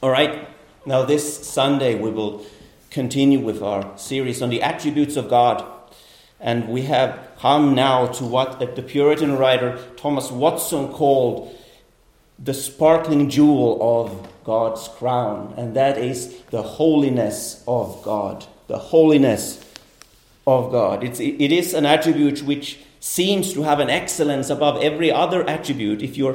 All right, now this Sunday we will continue with our series on the attributes of God. And we have come now to what the Puritan writer Thomas Watson called the sparkling jewel of God's crown. And that is the holiness of God. The holiness of God. It is an attribute which seems to have an excellence above every other attribute, if you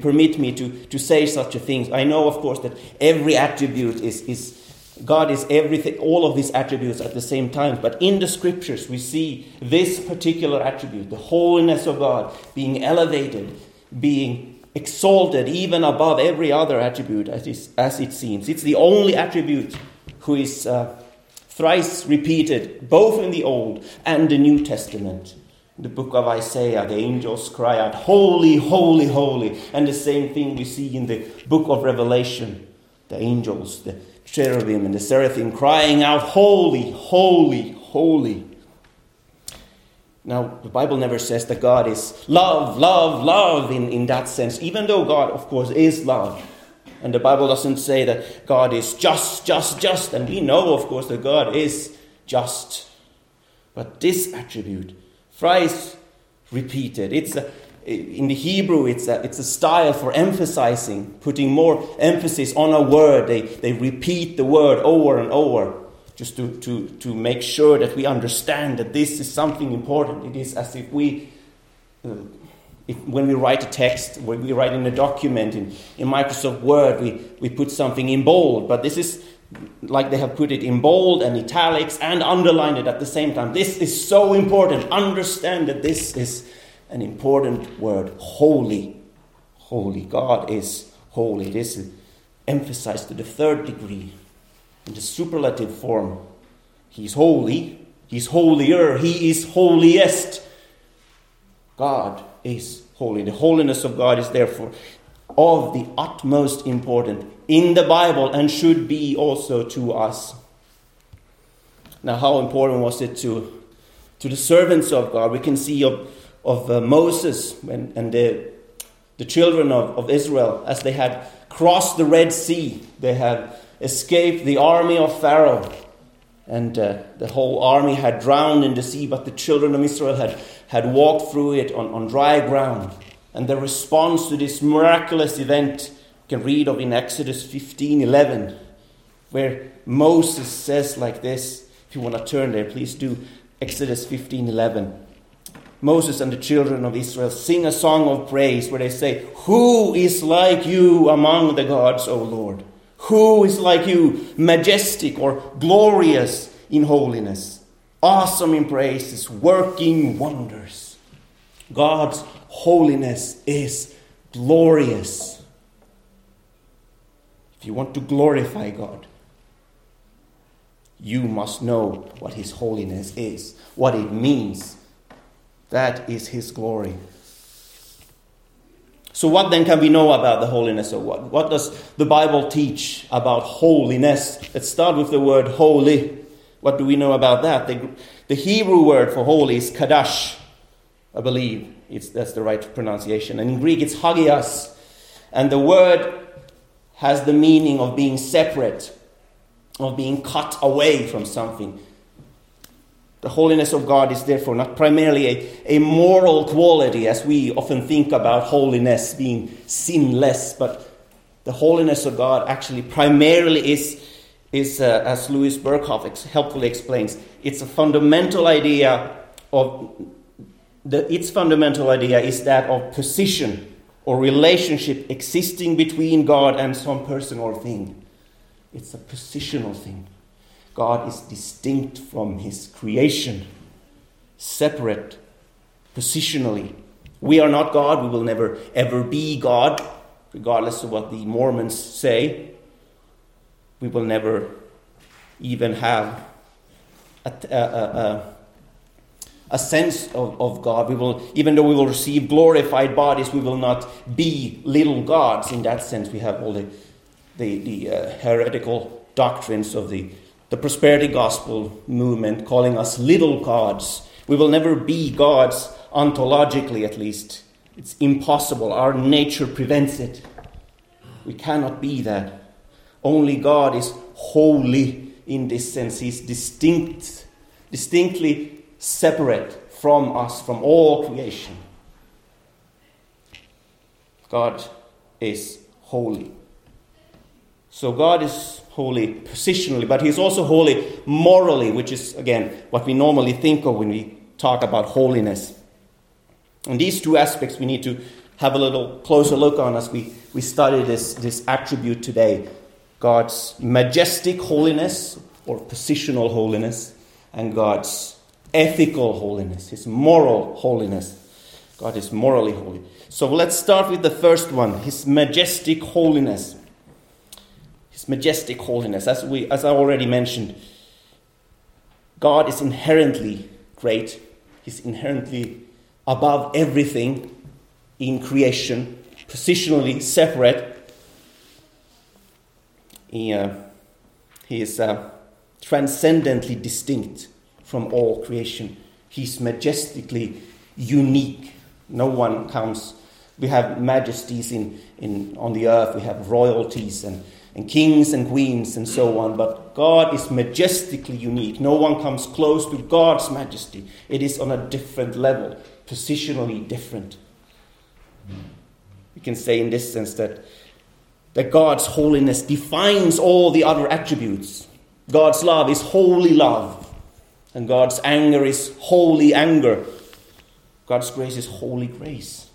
permit me to say such a thing. I know, of course, that every attribute is God is everything, all of these attributes at the same time. But in the Scriptures, we see this particular attribute, the holiness of God, being elevated, being exalted even above every other attribute, as it seems. It's the only attribute who is thrice repeated, both in the Old and the New Testament. In the book of Isaiah, the angels cry out, "Holy, holy, holy." And the same thing we see in the book of Revelation. The angels, the cherubim and the seraphim crying out, "Holy, holy, holy." Now, the Bible never says that God is love, love, love in that sense, even though God, of course, is love. And the Bible doesn't say that God is just. And we know, of course, that God is just. But this attribute, thrice repeated, in the Hebrew, it's a style for emphasizing, putting more emphasis on a word. They repeat the word over and over just to make sure that we understand that this is something important. It is as if when we write a text, when we write in a document, in Microsoft Word, we put something in bold. But this is like they have put it in bold and italics and underlined it at the same time. This is so important. Understand that this is an important word, holy, holy. God is holy. This is emphasized to the third degree in the superlative form. He's holy, he's holier, he is holiest. God is holy. The holiness of God is therefore of the utmost importance in the Bible and should be also to us. Now, how important was it to the servants of God? We can see of Moses and the children of Israel as they had crossed the Red Sea. They had escaped the army of Pharaoh. And the whole army had drowned in the sea, but the children of Israel had walked through it on dry ground. And the response to this miraculous event you can read of in Exodus 15:11, where Moses says like this. If you want to turn there, please do. Exodus 15:11. Moses and the children of Israel sing a song of praise where they say, "Who is like you among the gods, O Lord? Who is like you, majestic or glorious in holiness, awesome in praises, working wonders?" God's holiness is glorious. If you want to glorify God, you must know what His holiness is, what it means. That is His glory. So what then can we know about the holiness of God? What does the Bible teach about holiness? Let's start with the word holy. What do we know about that? The Hebrew word for holy is kadosh, I believe. That's the right pronunciation. And in Greek it's hagios. And the word has the meaning of being separate, of being cut away from something. The holiness of God is therefore not primarily a moral quality, as we often think about holiness being sinless, but the holiness of God actually primarily is as Louis Berkhoff helpfully explains, its fundamental idea is that of position or relationship existing between God and some person or thing. It's a positional thing. God is distinct from His creation, separate, positionally. We are not God. We will never, ever be God, regardless of what the Mormons say. We will never even have a sense of God. Even though we will receive glorified bodies, we will not be little gods. In that sense, we have all the heretical doctrines of the prosperity gospel movement calling us little gods. We will never be gods, ontologically at least. It's impossible. Our nature prevents it. We cannot be that. Only God is holy in this sense. He's distinctly separate from us, from all creation. God is holy. So God is holy positionally, but he's also holy morally, which is, again, what we normally think of when we talk about holiness. And these two aspects we need to have a little closer look on as we study this attribute today. God's majestic holiness or positional holiness, and God's ethical holiness, his moral holiness. God is morally holy. So let's start with the first one, his majestic holiness. His majestic holiness, as I already mentioned, God is inherently great. He's inherently above everything in creation, positionally separate. He is transcendently distinct from all creation. He's majestically unique. No one comes. We have majesties on the earth. We have royalties and kings and queens and so on. But God is majestically unique. No one comes close to God's majesty. It is on a different level, positionally different. We can say in this sense that God's holiness defines all the other attributes. God's love is holy love, and God's anger is holy anger. God's grace is holy grace.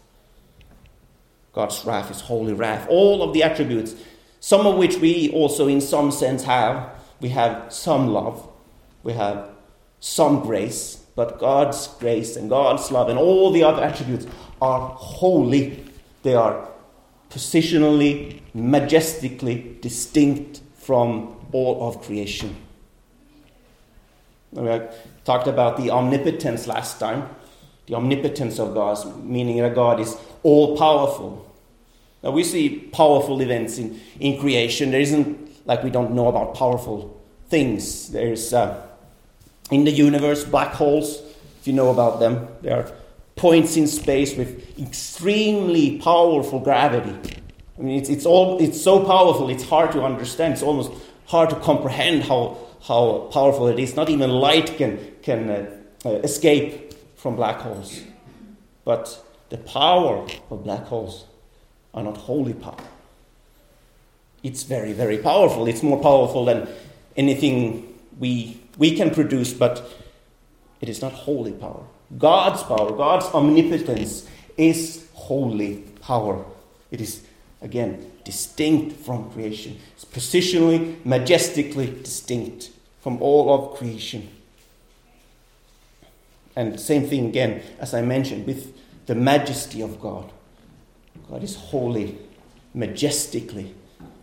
God's wrath is holy wrath. All of the attributes, some of which we also in some sense have. We have some love, we have some grace, but God's grace and God's love and all the other attributes are holy. They are positionally, majestically distinct from all of creation. We talked about the omnipotence last time. The omnipotence of God, meaning that God is all-powerful. Now we see powerful events in creation. There isn't, like we don't know about powerful things. There's, in the universe, black holes, if you know about them. There are points in space with extremely powerful gravity. I mean, it's so powerful, it's hard to understand. It's almost hard to comprehend how powerful it is. Not even light can escape from black holes. But the power of black holes are not holy power. It's very, very powerful. It's more powerful than anything we can produce, but it is not holy power. God's power, God's omnipotence is holy power. It is, again, distinct from creation. It's positionally, majestically distinct from all of creation. And same thing again, as I mentioned, with the majesty of God. God is holy, majestically.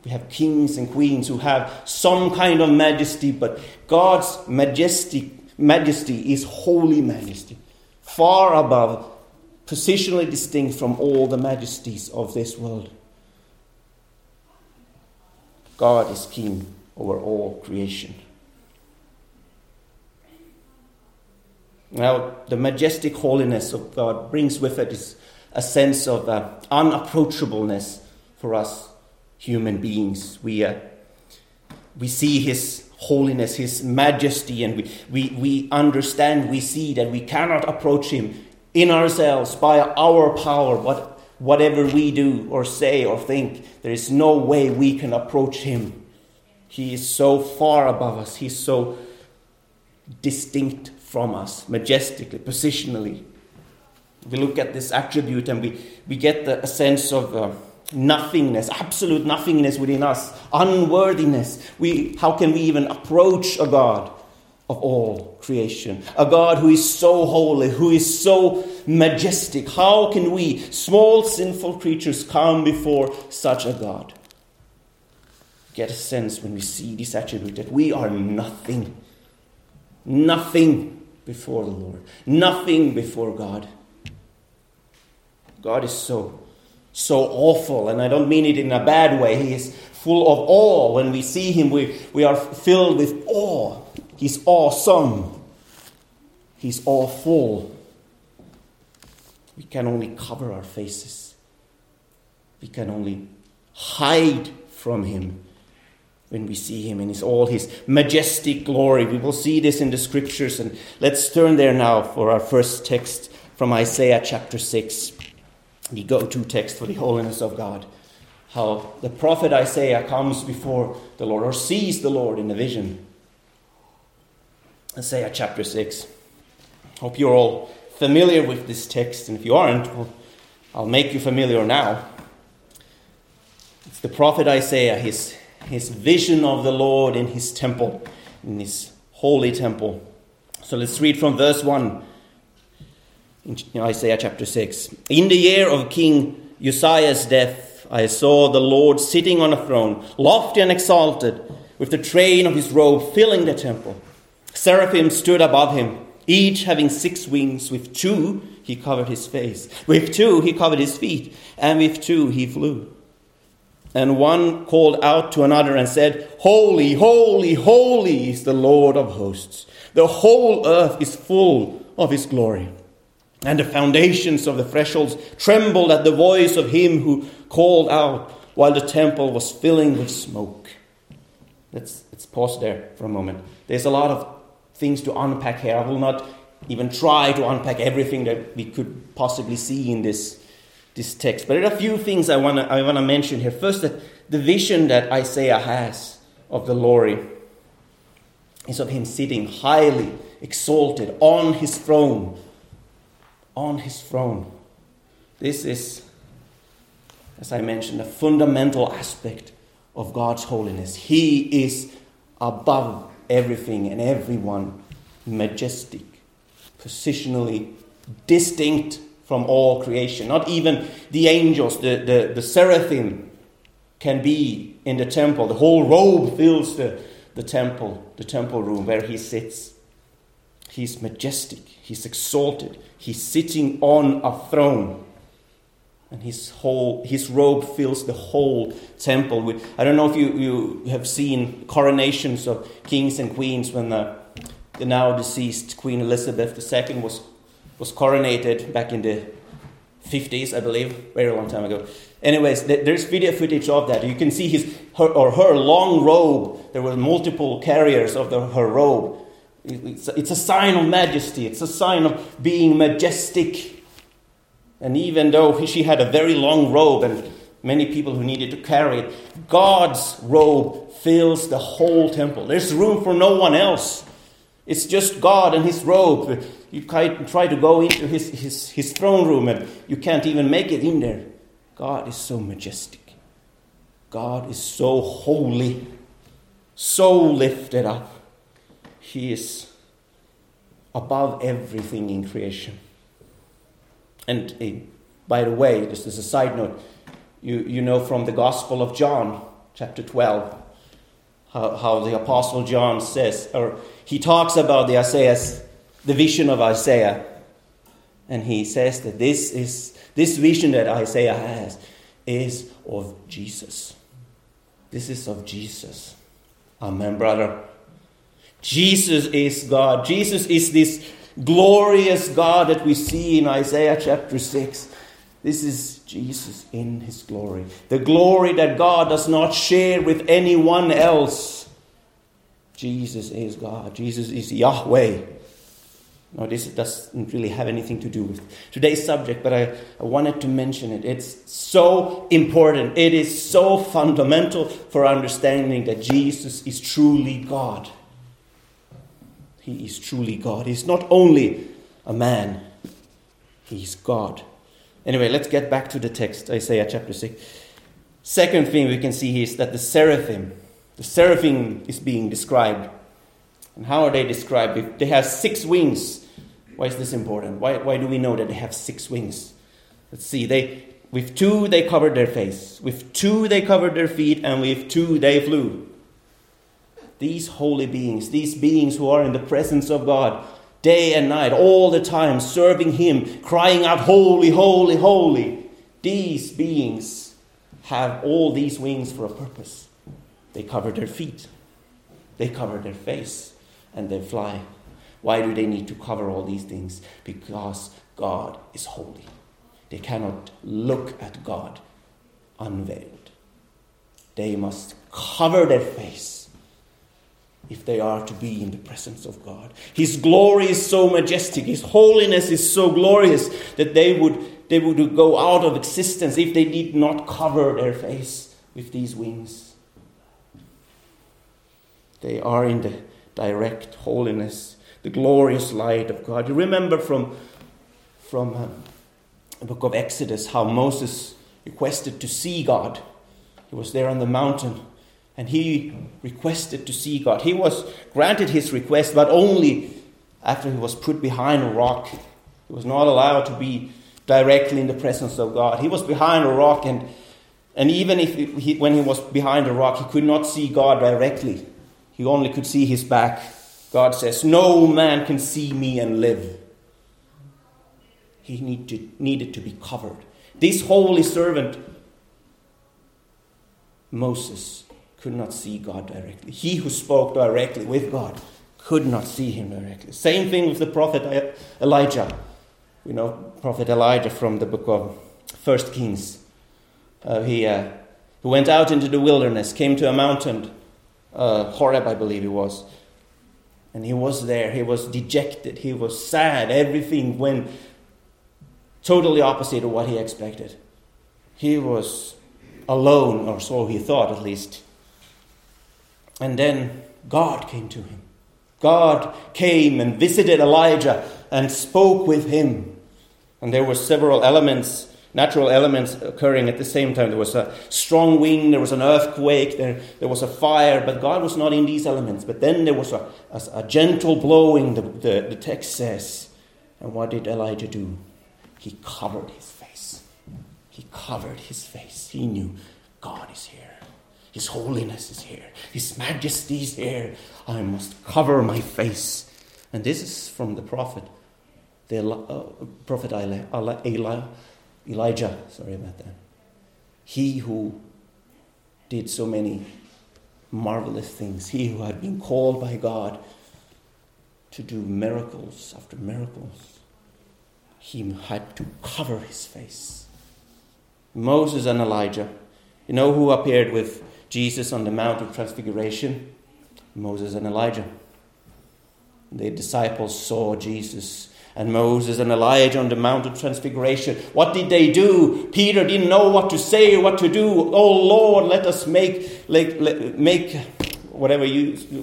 We have kings and queens who have some kind of majesty, but God's majesty is holy majesty, far above, positionally distinct from all the majesties of this world. God is king over all creation. Now, the majestic holiness of God brings with it is a sense of unapproachableness for us human beings. We see His holiness, His majesty, and we understand, we see that we cannot approach Him in ourselves by our power. Whatever we do or say or think, there is no way we can approach Him. He is so far above us. He's so distinct from us, majestically, positionally. We look at this attribute and we get a sense of nothingness, absolute nothingness within us, unworthiness. How can we even approach a God of all creation? A God who is so holy, who is so majestic. How can we, small sinful creatures, come before such a God? Get a sense when we see this attribute that we are nothing. Nothing before the Lord. Nothing before God. God is so awful, and I don't mean it in a bad way. He is full of awe. When we see Him, we are filled with awe. He's awesome. He's awful. We can only cover our faces. We can only hide from him when we see him in all his majestic glory. We will see this in the scriptures. And let's turn there now for our first text from Isaiah chapter 6, the go-to text for the holiness of God. How the prophet Isaiah comes before the Lord or sees the Lord in a vision. Isaiah chapter 6. Hope you're all familiar with this text. And if you aren't, well, I'll make you familiar now. It's the prophet Isaiah, his vision of the Lord in his temple, in his holy temple. So let's read from verse 1 in Isaiah chapter 6. In the year of King Uzziah's death, I saw the Lord sitting on a throne, lofty and exalted, with the train of his robe filling the temple. Seraphim stood above him, each having 6 wings. With 2 he covered his face, with 2 he covered his feet, and with 2 he flew. And one called out to another and said, "Holy, holy, holy is the Lord of hosts. The whole earth is full of his glory." And the foundations of the thresholds trembled at the voice of him who called out, while the temple was filling with smoke. Let's pause there for a moment. There's a lot of things to unpack here. I will not even try to unpack everything that we could possibly see in this text. But there are a few things I want to mention here. First, the vision that Isaiah has of the glory is of him sitting highly exalted on his throne. On his throne. This is, as I mentioned, a fundamental aspect of God's holiness. He is above everything and everyone, majestic, positionally distinct from all creation. Not even the angels, the seraphim can be in the temple. The whole robe fills the temple room where he sits. He's majestic. He's exalted. He's sitting on a throne. And his robe fills the whole temple. I don't know if you have seen coronations of kings and queens when the now deceased Queen Elizabeth II was coronated back in the 50s, I believe, very long time ago. Anyways, there's video footage of that. You can see her long robe. There were multiple carriers of her robe. It's a sign of majesty. It's a sign of being majestic. And even though she had a very long robe and many people who needed to carry it, God's robe fills the whole temple. There's room for no one else. It's just God and his robe. You try to go into his throne room and you can't even make it in there. God is so majestic. God is so holy, so lifted up. He is above everything in creation. And by the way, just as a side note, you know from the Gospel of John, chapter 12, how the Apostle John says, or he talks about the vision of Isaiah, and he says that this vision that Isaiah has is of Jesus. This is of Jesus. Amen, brother. Jesus is God. Jesus is this glorious God that we see in Isaiah chapter 6. This is Jesus in his glory. The glory that God does not share with anyone else. Jesus is God. Jesus is Yahweh. Now, this doesn't really have anything to do with today's subject, but I wanted to mention it. It's so important. It is so fundamental for understanding that Jesus is truly God. He is truly God. He's not only a man. He's God. Anyway, let's get back to the text, Isaiah chapter 6. Second thing we can see here is that the seraphim is being described. And how are they described? If they have 6 wings. Why is this important? Why do we know that they have 6 wings? Let's see. With 2 they covered their face. With 2 they covered their feet. And with 2 they flew. These holy beings, these beings who are in the presence of God, day and night, all the time, serving him, crying out, "Holy, holy, holy." These beings have all these wings for a purpose. They cover their feet. They cover their face. And they fly. Why do they need to cover all these things? Because God is holy. They cannot look at God unveiled. They must cover their face if they are to be in the presence of God. His glory is so majestic. His holiness is so glorious that they would go out of existence if they did not cover their face with these wings. They are in the direct holiness, the glorious light of God. You remember from the book of Exodus how Moses requested to see God. He was there on the mountain and he requested to see God. He was granted his request, but only after he was put behind a rock. He was not allowed to be directly in the presence of God. He was behind a rock, and even if when he was behind a rock, he could not see God directly. He only could see his back. God says, "No man can see me and live." He needed to be covered. This holy servant, Moses, could not see God directly. He who spoke directly with God could not see him directly. Same thing with the prophet Elijah. We know prophet Elijah from the book of First Kings. He went out into the wilderness, came to a mountain, Horeb, I believe it was. And he was there. He was dejected. He was sad. Everything went totally opposite of what he expected. He was alone, or so he thought at least. And then God came to him. God came and visited Elijah and spoke with him. And there were several elements, natural elements, occurring at the same time. There was a strong wind, there was an earthquake, there was a fire, but God was not in these elements. But then there was a gentle blowing, the text says. And what did Elijah do? He covered his face. He covered his face. He knew God is here. His holiness is here. His majesty is here. I must cover my face. And this is from the prophet, Elijah. Sorry about that. He who did so many marvelous things. He who had been called by God to do miracles after miracles. He had to cover his face. Moses and Elijah. You know who appeared with Jesus on the Mount of Transfiguration? Moses and Elijah. The disciples saw Jesus and Moses and Elijah on the Mount of Transfiguration. What did they do? Peter didn't know what to say, what to do. Oh Lord, let us make whatever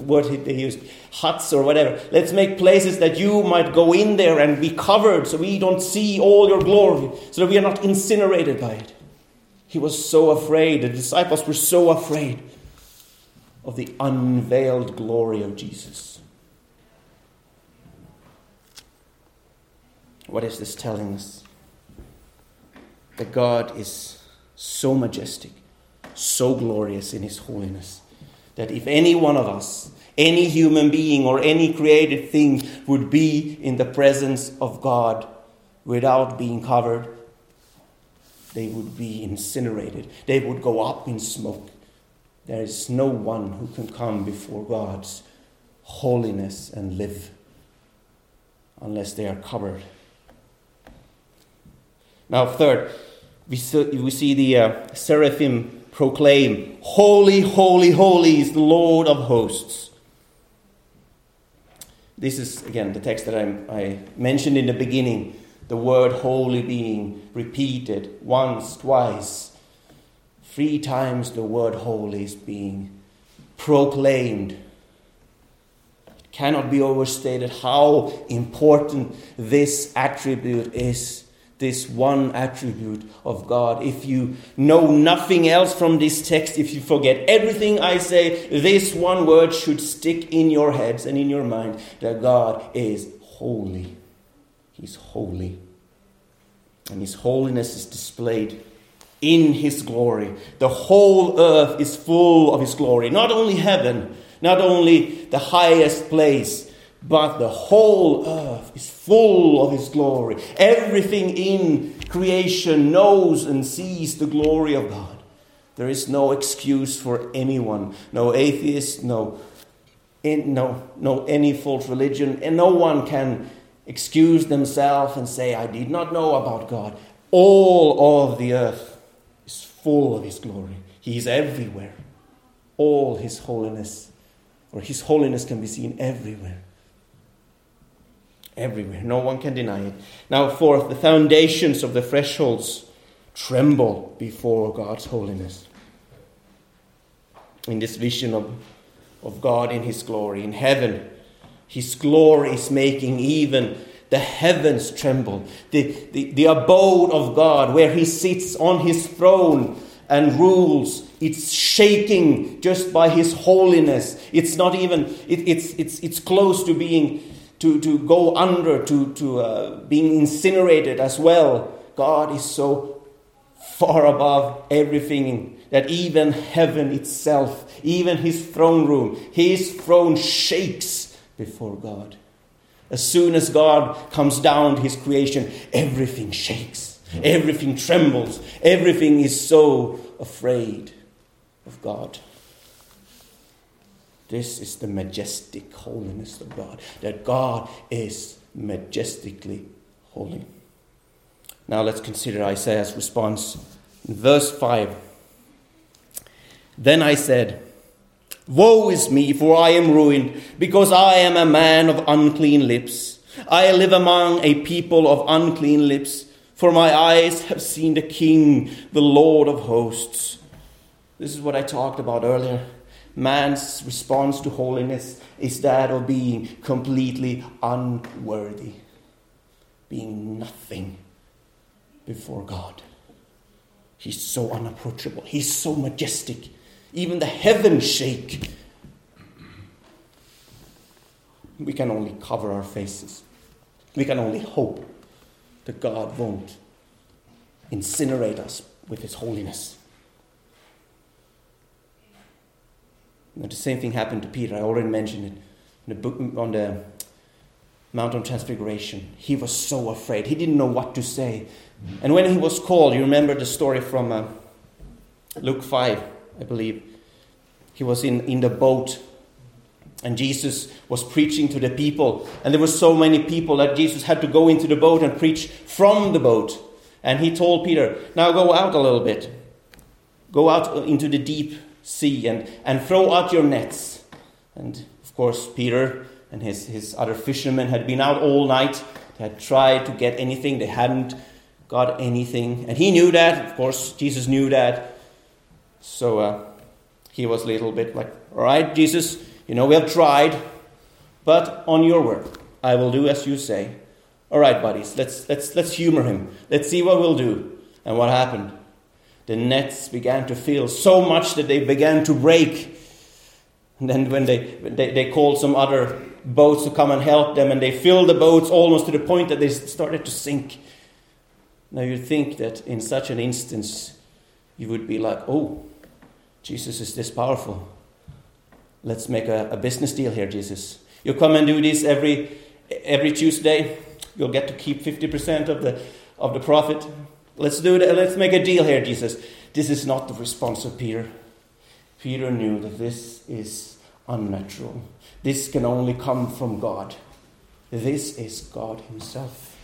word they used, huts or whatever. Let's make places that you might go in there and be covered so we don't see all your glory, so that we are not incinerated by it. He was so afraid. The disciples were so afraid of the unveiled glory of Jesus. What is this telling us? That God is so majestic, so glorious in his holiness, that if any one of us, any human being or any created thing would be in the presence of God without being covered, they would be incinerated. They would go up in smoke. There is no one who can come before God's holiness and live unless they are covered. Now, third, we see the seraphim proclaim, "Holy, holy, holy is the Lord of hosts." This is, again, the text that I mentioned in the beginning. The word holy being repeated once, twice, 3 times the word holy is being proclaimed. It cannot be overstated how important this attribute is, this one attribute of God. If you know nothing else from this text, if you forget everything I say, this one word should stick in your heads and in your mind, that God is holy. He's holy. And his holiness is displayed in his glory. The whole earth is full of his glory. Not only heaven, not only the highest place, but the whole earth is full of his glory. Everything in creation knows and sees the glory of God. There is no excuse for anyone. No atheist, no any false religion. And no one can excuse themselves and say, "I did not know about God." All of the earth is full of his glory. He is everywhere. all his holiness, or his holiness can be seen everywhere. Everywhere. No one can deny it. Now, fourth, the foundations of the thresholds tremble before God's holiness. In this vision of God in his glory, in heaven, his glory is making even the heavens tremble. The abode of God, where he sits on his throne and rules, it's shaking just by his holiness. It's not even, it's close to being to go under, to being incinerated as well. God is so far above everything that even heaven itself, even his throne room, his throne shakes before God. As soon as God comes down to his creation, everything shakes. Everything trembles. Everything is so afraid of God. This is the majestic holiness of God, that God is majestically holy. Now let's consider Isaiah's response. In verse 5. Then I said, "Woe is me, for I am ruined, because I am a man of unclean lips. I live among a people of unclean lips, for my eyes have seen the King, the Lord of hosts." This is what I talked about earlier. Man's response to holiness is that of being completely unworthy, being nothing before God. He's so unapproachable. He's so majestic. Even the heavens shake. We can only cover our faces. We can only hope that God won't incinerate us with his holiness. And the same thing happened to Peter. I already mentioned it in the book on the Mount of Transfiguration. He was so afraid. He didn't know what to say. And when he was called, you remember the story from Luke 5, I believe. He was in the boat, and Jesus was preaching to the people. And there were so many people that Jesus had to go into the boat and preach from the boat. And he told Peter, "Now go out a little bit. Go out into the deep sea and throw out your nets." And of course, Peter and his other fishermen had been out all night. They had tried to get anything. They hadn't got anything. And he knew that. Of course, Jesus knew that. So he was a little bit like, "All right, Jesus, you know, we have tried, but on your word, I will do as you say." All right, buddies, let's humor him. Let's see what we'll do. And what happened? The nets began to fill so much that they began to break. And then when they called some other boats to come and help them, and they filled the boats almost to the point that they started to sink. Now you'd think that in such an instance, you would be like, "Oh, Jesus is this powerful. Let's make a business deal here, Jesus. You come and do this every Tuesday. You'll get to keep 50% of the profit. Let's do that. Let's make a deal here, Jesus." This is not the response of Peter. Peter knew that this is unnatural. This can only come from God. This is God himself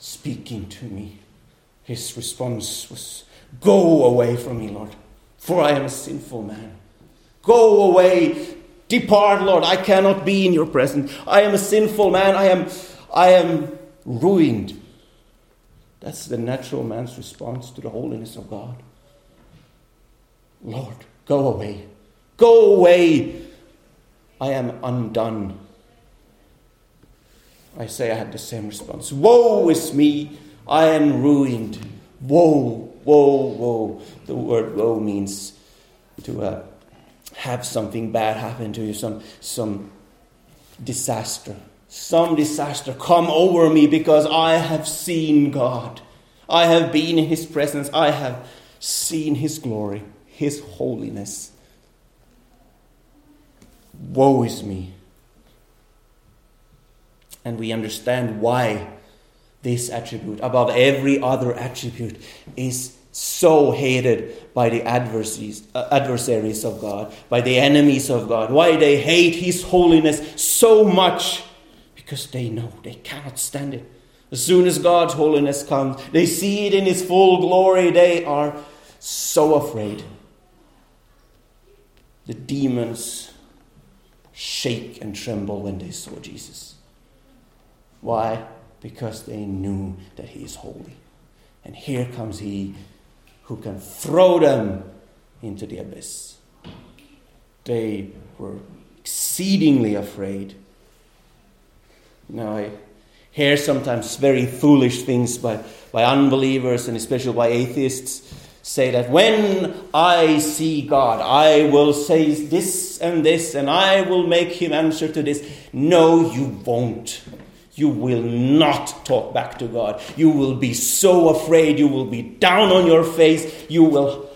speaking to me. His response was, "Go away from me, Lord, for I am a sinful man. Go away. Depart, Lord. I cannot be in your presence. I am a sinful man. I am ruined." That's the natural man's response to the holiness of God. "Lord, go away. Go away. I am undone." Isaiah had the same response. "Woe is me. I am ruined." Woe, woe, woe. The word woe means to have something bad happen to you, some disaster. "Some disaster come over me, because I have seen God. I have been in his presence. I have seen his glory, his holiness. Woe is me." And we understand why this attribute, above every other attribute, is so hated by the adversaries of God, by the enemies of God. Why they hate his holiness so much. Because they know they cannot stand it. As soon as God's holiness comes, they see it in his full glory. They are so afraid. the demons shake and tremble when they saw Jesus. Why? Because they knew that he is holy. And here comes he who can throw them into the abyss. They were exceedingly afraid. Now I hear sometimes very foolish things by unbelievers and especially by atheists say that when I see God, I will say this and I will make him answer to this. No, you won't. You will not talk back to God. You will be so afraid. You will be down on your face. You will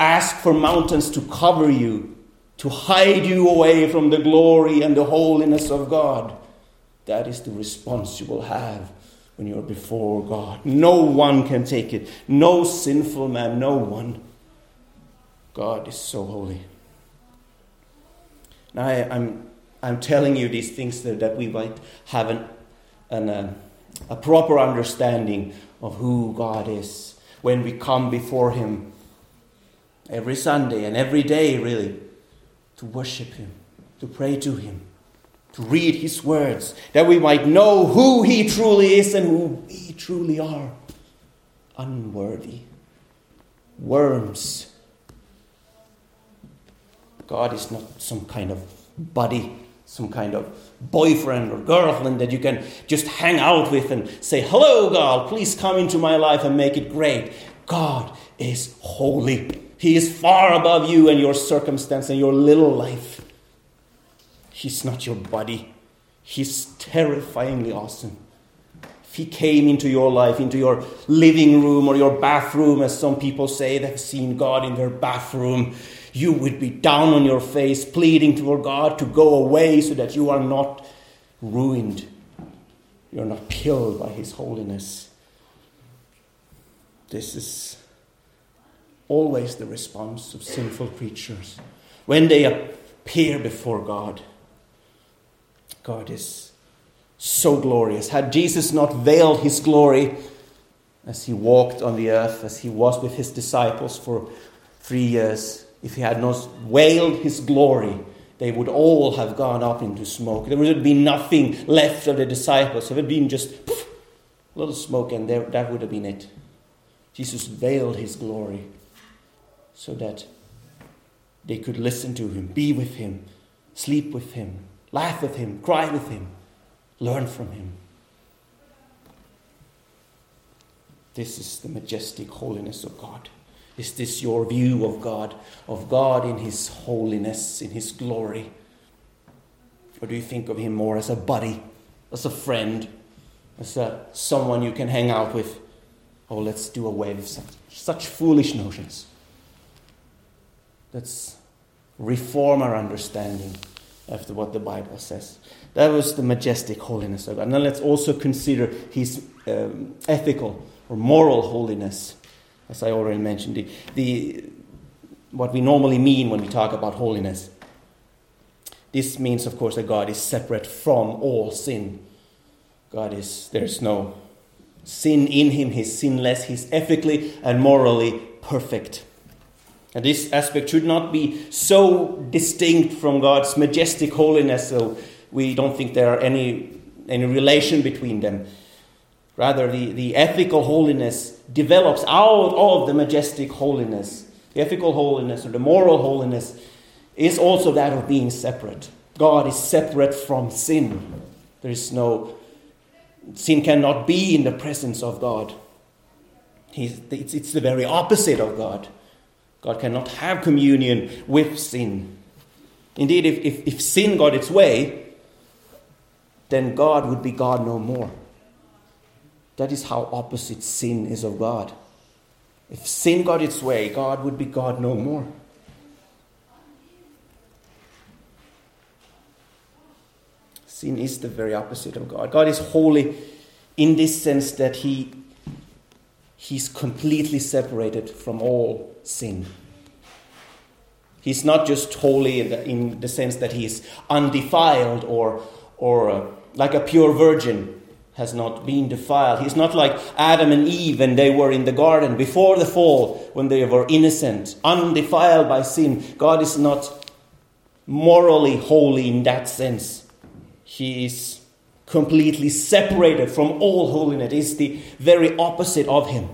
ask for mountains to cover you, to hide you away from the glory and the holiness of God. That is the response you will have when you are before God. No one can take it. No sinful man, no one. God is so holy. Now I'm telling you these things that we might have a proper understanding of who God is when we come before him every Sunday and every day, really, to worship him, to pray to him, to read his words, that we might know who he truly is and who we truly are. Unworthy. Worms. God is not some kind of buddy, some kind of boyfriend or girlfriend that you can just hang out with and say, hello, God, please come into my life and make it great. God is holy. He is far above you and your circumstance and your little life. He's not your buddy. He's terrifyingly awesome. If he came into your life, into your living room or your bathroom, as some people say, they've seen God in their bathroom, you would be down on your face pleading toward God to go away so that you are not ruined. You're not killed by his holiness. This is always the response of sinful creatures when they appear before God. God is so glorious. Had Jesus not veiled his glory as he walked on the earth, as he was with his disciples for 3 years, if he had not veiled his glory, they would all have gone up into smoke. There would be nothing left of the disciples. It would have been just poof, a little smoke, and that would have been it. Jesus veiled his glory so that they could listen to him, be with him, sleep with him, laugh with him, cry with him, learn from him. This is the majestic holiness of God. Is this your view of God in his holiness, in his glory? Or do you think of him more as a buddy, as a friend, as someone you can hang out with? Oh, let's do away with such foolish notions. Let's reform our understanding after what the Bible says. That was the majestic holiness of God. Now let's also consider his ethical or moral holiness. As I already mentioned, the what we normally mean when we talk about holiness. This means, of course, that God is separate from all sin. There's no sin in him. He's sinless. He's ethically and morally perfect. And this aspect should not be so distinct from God's majestic holiness, so we don't think there are any relation between them. Rather, the ethical holiness develops out of the majestic holiness. The ethical holiness or the moral holiness is also that of being separate. God is separate from sin. Sin cannot be in the presence of God. It's the very opposite of God. God cannot have communion with sin. Indeed, if sin got its way, then God would be God no more. That is how opposite sin is of God. If sin got its way, God would be God no more. Sin is the very opposite of God. God is holy in this sense that He's completely separated from all sin. He's not just holy in the sense that he is undefiled or like a pure virgin has not been defiled. He's not like Adam and Eve when they were in the garden before the fall, when they were innocent, undefiled by sin. God is not morally holy in that sense. He is completely separated from all holiness. It's the very opposite of him.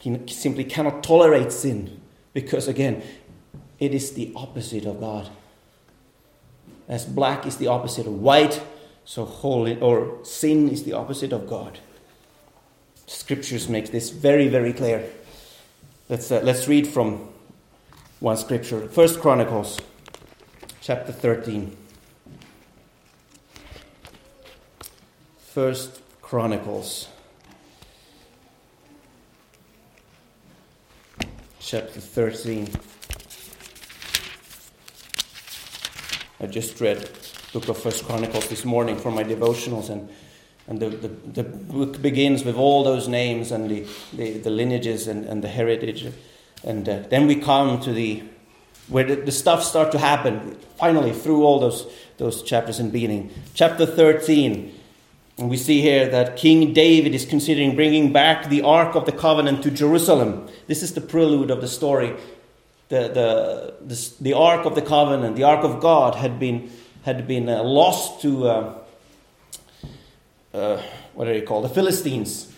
He simply cannot tolerate sin because, again, it is the opposite of God. As black is the opposite of white, so holy or sin is the opposite of God. Scriptures make this very, very clear. Let's read from one scripture. First Chronicles, chapter 13. First Chronicles, chapter 13. I just read book of First Chronicles this morning for my devotionals, and the book begins with all those names and the lineages and the heritage, and then we come to where the stuff starts to happen. Finally, through all those chapters and beginning, chapter 13, and we see here that King David is considering bringing back the Ark of the Covenant to Jerusalem. This is the prelude of the story. The Ark of the Covenant, the Ark of God, had been lost to the Philistines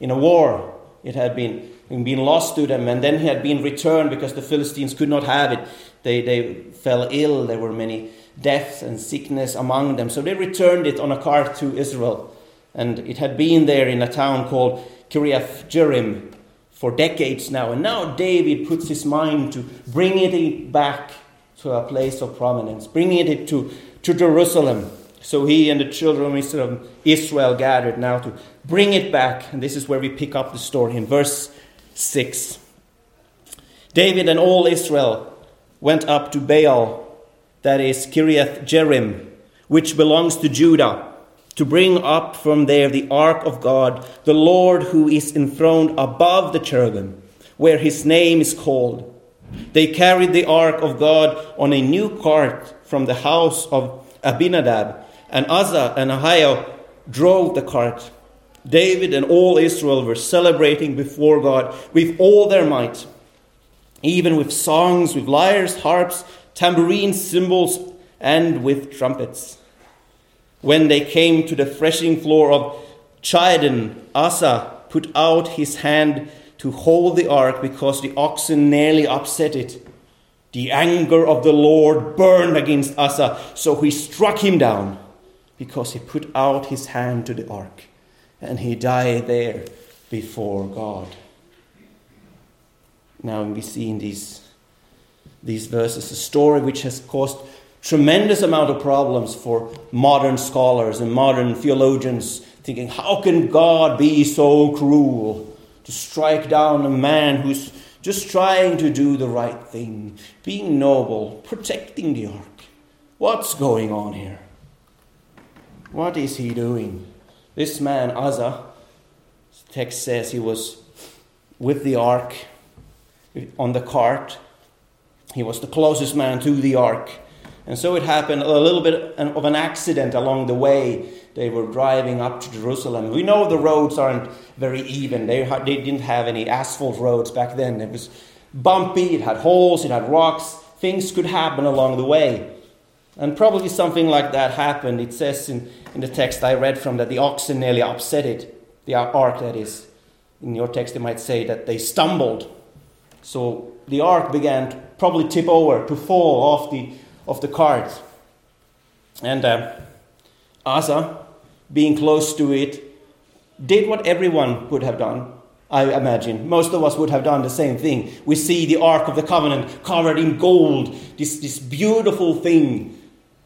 in a war. It had been lost to them, and then it had been returned because the Philistines could not have it. They fell ill. There were many deaths and sickness among them, so they returned it on a cart to Israel, and it had been there in a town called Kiriath-Jerim for decades now. And now David puts his mind to bringing it back to a place of prominence, bringing it to Jerusalem. So he and the children of Israel gathered now to bring it back. And this is where we pick up the story in verse 6. David and all Israel went up to Baal, that is Kiriath-Jerim, which belongs to Judah, to bring up from there the ark of God, the Lord who is enthroned above the cherubim, where his name is called. They carried the ark of God on a new cart from the house of Abinadab, and Uzzah and Ahio drove the cart. David and all Israel were celebrating before God with all their might, even with songs, with lyres, harps, tambourines, cymbals, and with trumpets. When they came to the threshing floor of Chidon, Asa put out his hand to hold the ark because the oxen nearly upset it. The anger of the Lord burned against Asa, so he struck him down because he put out his hand to the ark, and he died there before God. Now we see in these verses a story which has caused tremendous amount of problems for modern scholars and modern theologians, thinking, how can God be so cruel? To strike down a man who's just trying to do the right thing, being noble, protecting the ark. What's going on here? What is he doing? This man, Uzzah, the text says he was with the ark on the cart. He was the closest man to the ark. And so it happened a little bit of an accident along the way. They were driving up to Jerusalem. We know the roads aren't very even. They didn't have any asphalt roads back then. It was bumpy, it had holes, it had rocks. Things could happen along the way. And probably something like that happened. It says in the text I read from that the oxen nearly upset it. The ark, that is. In your text, it might say that they stumbled. So the ark began to probably tip over, to fall off the cart. And Asa, being close to it, did what everyone would have done, I imagine. Most of us would have done the same thing. We see the Ark of the Covenant covered in gold, this beautiful thing.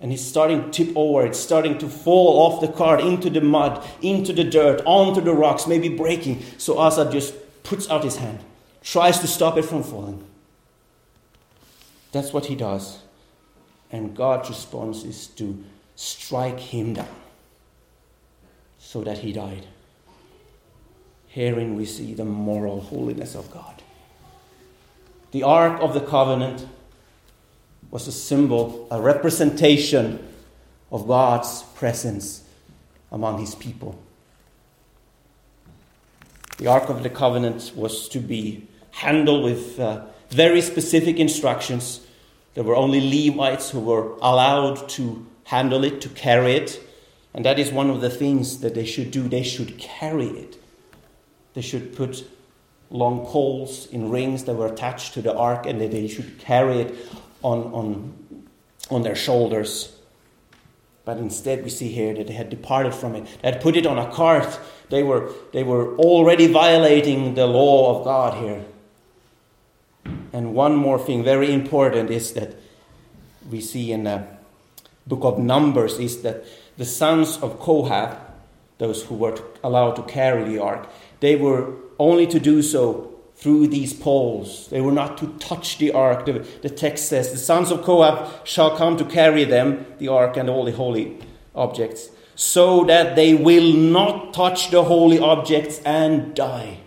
And it's starting to tip over. It's starting to fall off the cart into the mud, into the dirt, onto the rocks, maybe breaking. So Asa just puts out his hand, tries to stop it from falling. That's what he does. And God's response is to strike him down so that he died. Herein we see the moral holiness of God. The Ark of the Covenant was a symbol, a representation of God's presence among his people. The Ark of the Covenant was to be handled with very specific instructions There were only Levites who were allowed to handle it, to carry it. And that is one of the things that they should do. They should carry it. They should put long poles in rings that were attached to the ark, and they should carry it on their shoulders. But instead we see here that they had departed from it. They had put it on a cart. They were already violating the law of God here. And one more thing very important is that we see in the book of Numbers is that the sons of Kohath, those who were allowed to carry the ark, they were only to do so through these poles. They were not to touch the ark. The text says, the sons of Kohath shall come to carry them, the ark and all the holy objects, so that they will not touch the holy objects and die.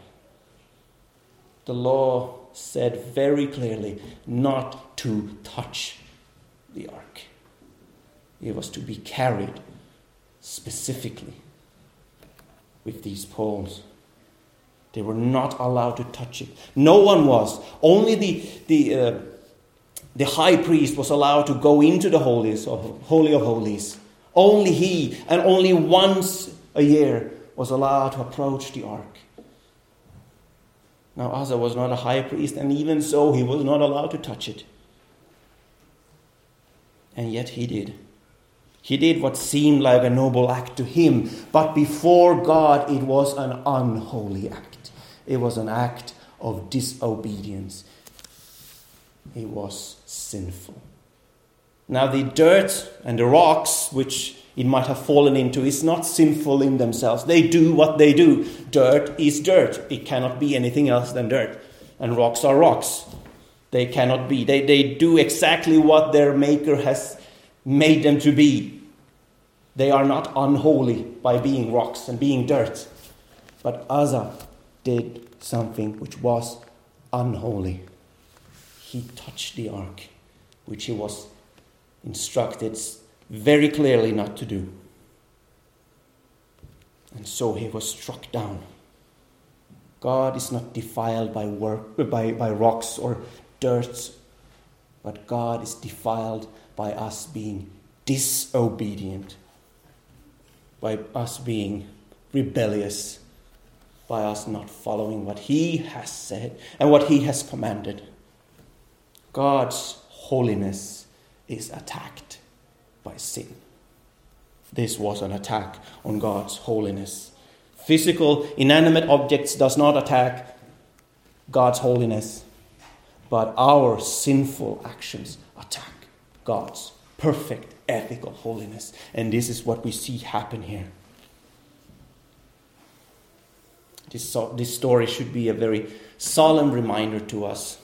The law said very clearly not to touch the ark. It was to be carried specifically with these poles. They were not allowed to touch it. No one was. Only the high priest was allowed to go into the Holy of Holies. Only he, and only once a year, was allowed to approach the ark. Now, Asa was not a high priest, and even so, he was not allowed to touch it. And yet he did. He did what seemed like a noble act to him, but before God, it was an unholy act. It was an act of disobedience. It was sinful. Now, the dirt and the rocks, which it might have fallen into, is not sinful in themselves. They do what they do. Dirt is dirt. It cannot be anything else than dirt. And rocks are rocks. They cannot be. They do exactly what their maker has made them to be. They are not unholy by being rocks and being dirt. But Uzzah did something which was unholy. He touched the ark, which he was instructed very clearly not to do. And so he was struck down. God is not defiled by rocks or dirt, but God is defiled by us being disobedient, by us being rebellious, by us not following what he has said and what he has commanded. God's holiness is attacked by sin. This was an attack on God's holiness. Physical, inanimate objects does not attack God's holiness, but our sinful actions attack God's perfect ethical holiness. And this is what we see happen here. This story should be a very solemn reminder to us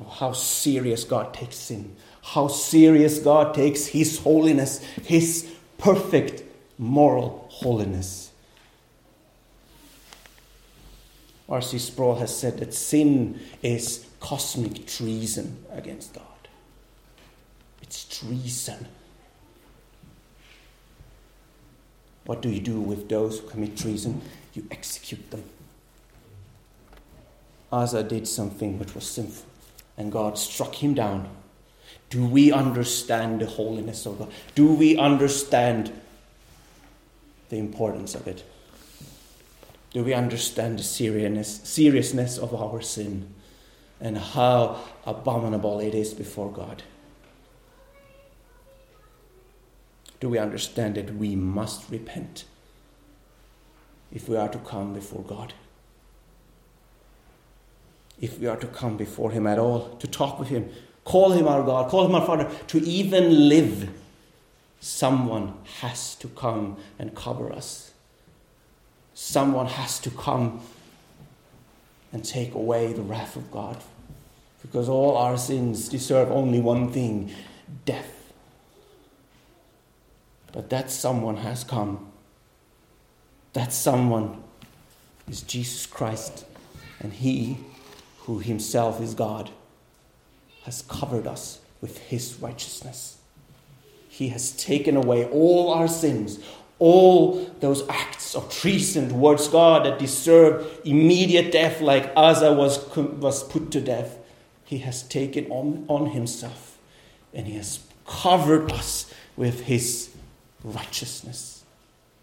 of how serious God takes sin, how serious God takes his holiness, his perfect moral holiness. R.C. Sproul has said that sin is cosmic treason against God. It's treason. What do you do with those who commit treason? You execute them. Asa did something which was sinful, and God struck him down. Do we understand the holiness of God? Do we understand the importance of it? Do we understand the seriousness of our sin and how abominable it is before God? Do we understand that we must repent if we are to come before God? If we are to come before him at all, to talk with him, call him our God, call him our Father, to even live, someone has to come and cover us. Someone has to come and take away the wrath of God, because all our sins deserve only one thing, death. But that someone has come. That someone is Jesus Christ. And he, who himself is God, has covered us with his righteousness. He has taken away all our sins, all those acts of treason towards God that deserve immediate death, like Asa was put to death. he has taken on himself, and he has covered us with his righteousness,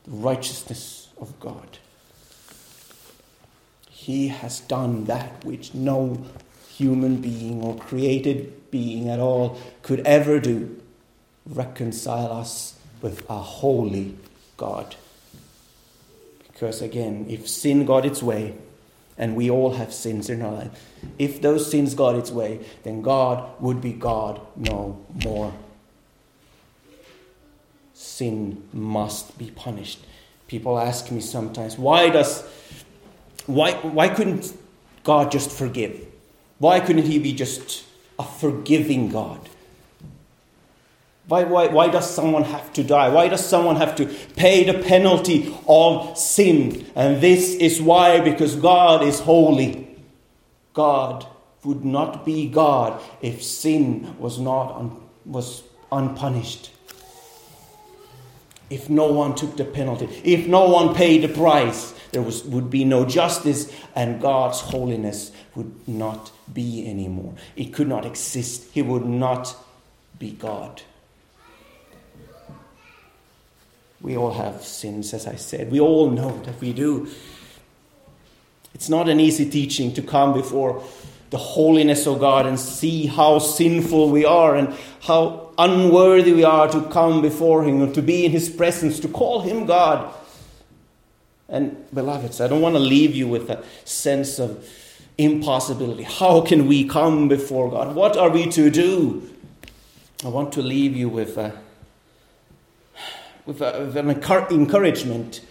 the righteousness of God. He has done that which no human being or created being at all could ever do, reconcile us with our holy God. Because again, if sin got its way, and we all have sins in our life, if those sins got its way, then God would be God no more. Sin must be punished. People ask me sometimes, why couldn't God just forgive? Why couldn't he be just a forgiving God? Why does someone have to die? Why does someone have to pay the penalty of sin? And this is why, because God is holy. God would not be God if sin was unpunished. If no one took the penalty, if no one paid the price, would be no justice, and God's holiness would not be anymore. It could not exist. He would not be God. We all have sins, as I said. We all know that we do. It's not an easy teaching to come before the holiness of God and see how sinful we are and how unworthy we are to come before him and to be in his presence, to call him God. And beloveds, I don't want to leave you with a sense of impossibility. How can we come before God? What are we to do? I want to leave you with an encouragement,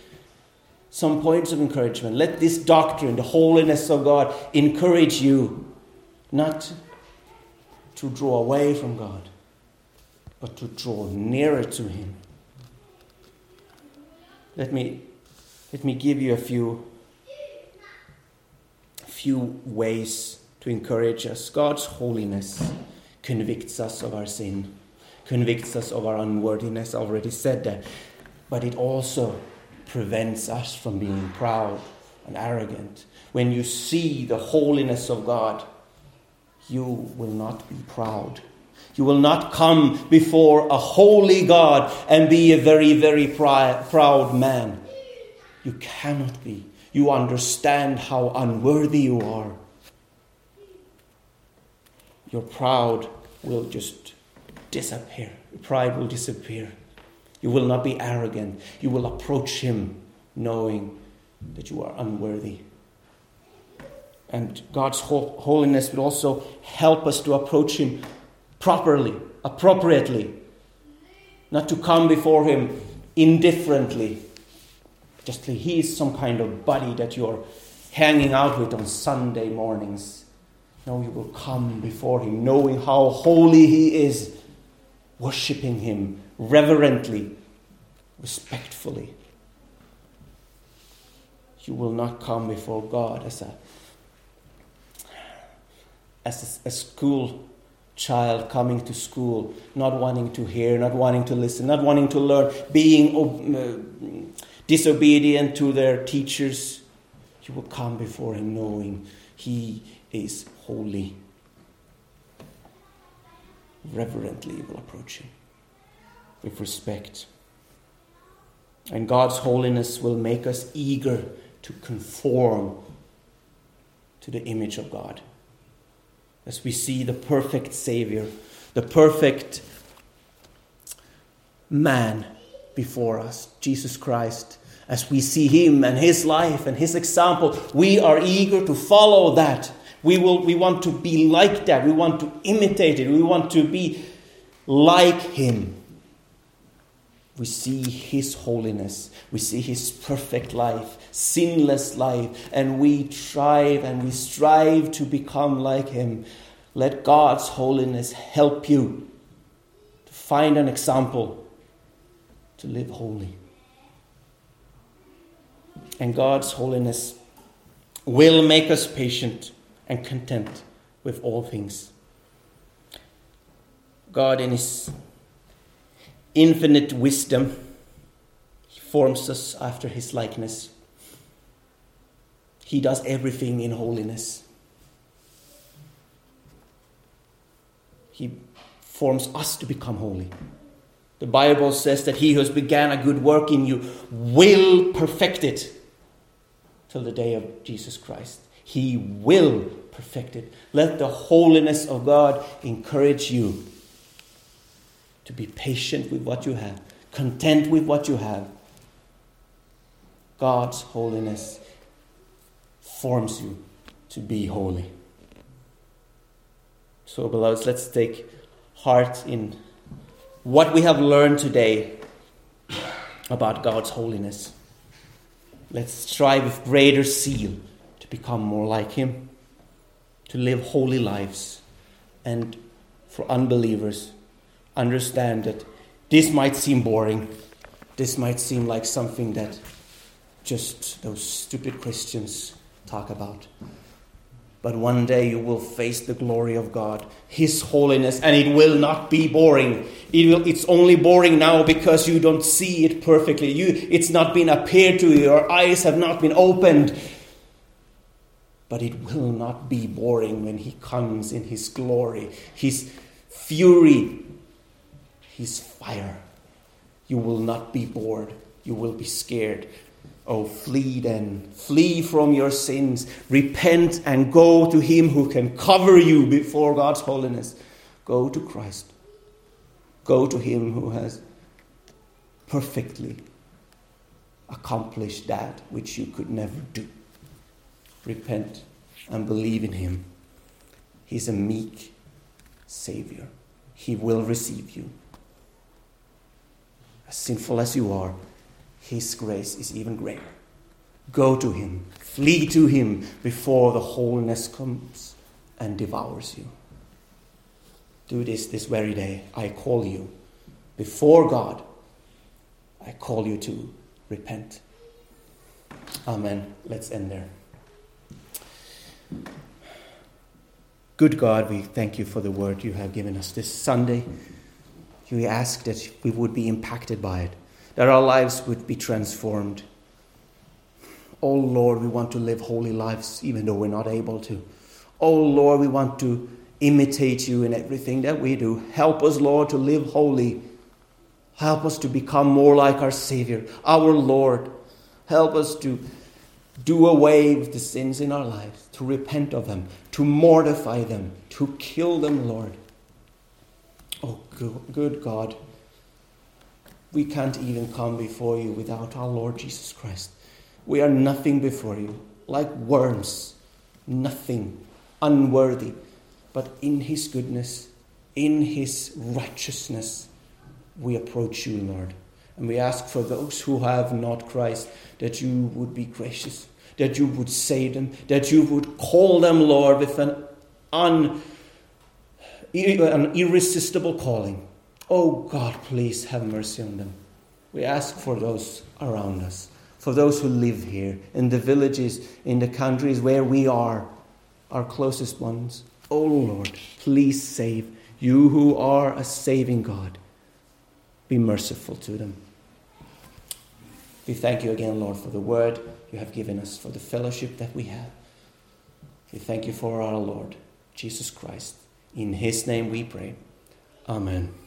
some points of encouragement. Let this doctrine, the holiness of God, encourage you not to draw away from God, but to draw nearer to him. Let me give you a few ways to encourage us. God's holiness convicts us of our sin, convicts us of our unworthiness. I already said that. But it also prevents us from being proud and arrogant. When you see the holiness of God, you will not be proud. You will not come before a holy God and be a very, very proud man. You cannot be. You understand how unworthy you are. Your pride will just disappear. Pride will disappear. You will not be arrogant. You will approach him knowing that you are unworthy. And God's holiness will also help us to approach him properly, appropriately. Not to come before him indifferently. Just like he is some kind of buddy that you're hanging out with on Sunday mornings. No, you will come before him knowing how holy he is. Worshipping him reverently, respectfully. You will not come before God as a school child coming to school, not wanting to hear, not wanting to listen, not wanting to learn, being disobedient to their teachers. You will come before him knowing he is holy. Reverently will approach him with respect. And God's holiness will make us eager to conform to the image of God. As we see the perfect Savior, the perfect man before us, Jesus Christ, as we see him and his life and his example, we are eager to follow that. We want to be like that. We want to imitate it. We want to be like him. We see his holiness. We see his perfect life, sinless life. And we strive to become like him. Let God's holiness help you to find an example to live holy. And God's holiness will make us patient and content with all things. God, in his infinite wisdom, he forms us after his likeness. He does everything in holiness. He forms us to become holy. The Bible says that he who has began a good work in you will perfect it till the day of Jesus Christ. He will perfect it. Let the holiness of God encourage you to be patient with what you have, content with what you have. God's holiness forms you to be holy. So, beloveds, let's take heart in what we have learned today about God's holiness. Let's strive with greater zeal to become more like him, to live holy lives, and for unbelievers, understand that this might seem boring. This might seem like something that just those stupid Christians talk about. But one day you will face the glory of God, his holiness, and it will not be boring. It's only boring now because you don't see it perfectly. It's not been appeared to you. Your eyes have not been opened. But it will not be boring when he comes in his glory, his fury, his fire. You will not be bored. You will be scared. Oh, flee then. Flee from your sins. Repent and go to him who can cover you before God's holiness. Go to Christ. Go to him who has perfectly accomplished that which you could never do. Repent and believe in him. He's a meek Savior. He will receive you. As sinful as you are, his grace is even greater. Go to him. Flee to him before the holiness comes and devours you. Do this very day. I call you. Before God, I call you to repent. Amen. Let's end there. Good God, we thank you for the word you have given us this Sunday. You ask that we would be impacted by it, that our lives would be transformed. Oh Lord, we want to live holy lives even though we're not able to. Oh Lord, we want to imitate you in everything that we do. Help us, Lord, to live holy. Help us to become more like our Savior, our Lord. Help us to do away with the sins in our lives, to repent of them, to mortify them, to kill them, Lord. Oh good God, we can't even come before you without our Lord Jesus Christ. We are nothing before you, like worms, nothing, unworthy. But in his goodness, in his righteousness, we approach you, Lord. And we ask for those who have not Christ, that you would be gracious, that you would save them, that you would call them, Lord, with an irresistible calling. Oh God, please have mercy on them. We ask for those around us, for those who live here, in the villages, in the countries where we are, our closest ones. Oh Lord, please save. You who are a saving God, be merciful to them. We thank you again, Lord, for the word you have given us, for the fellowship that we have. We thank you for our Lord, Jesus Christ. In his name we pray. Amen.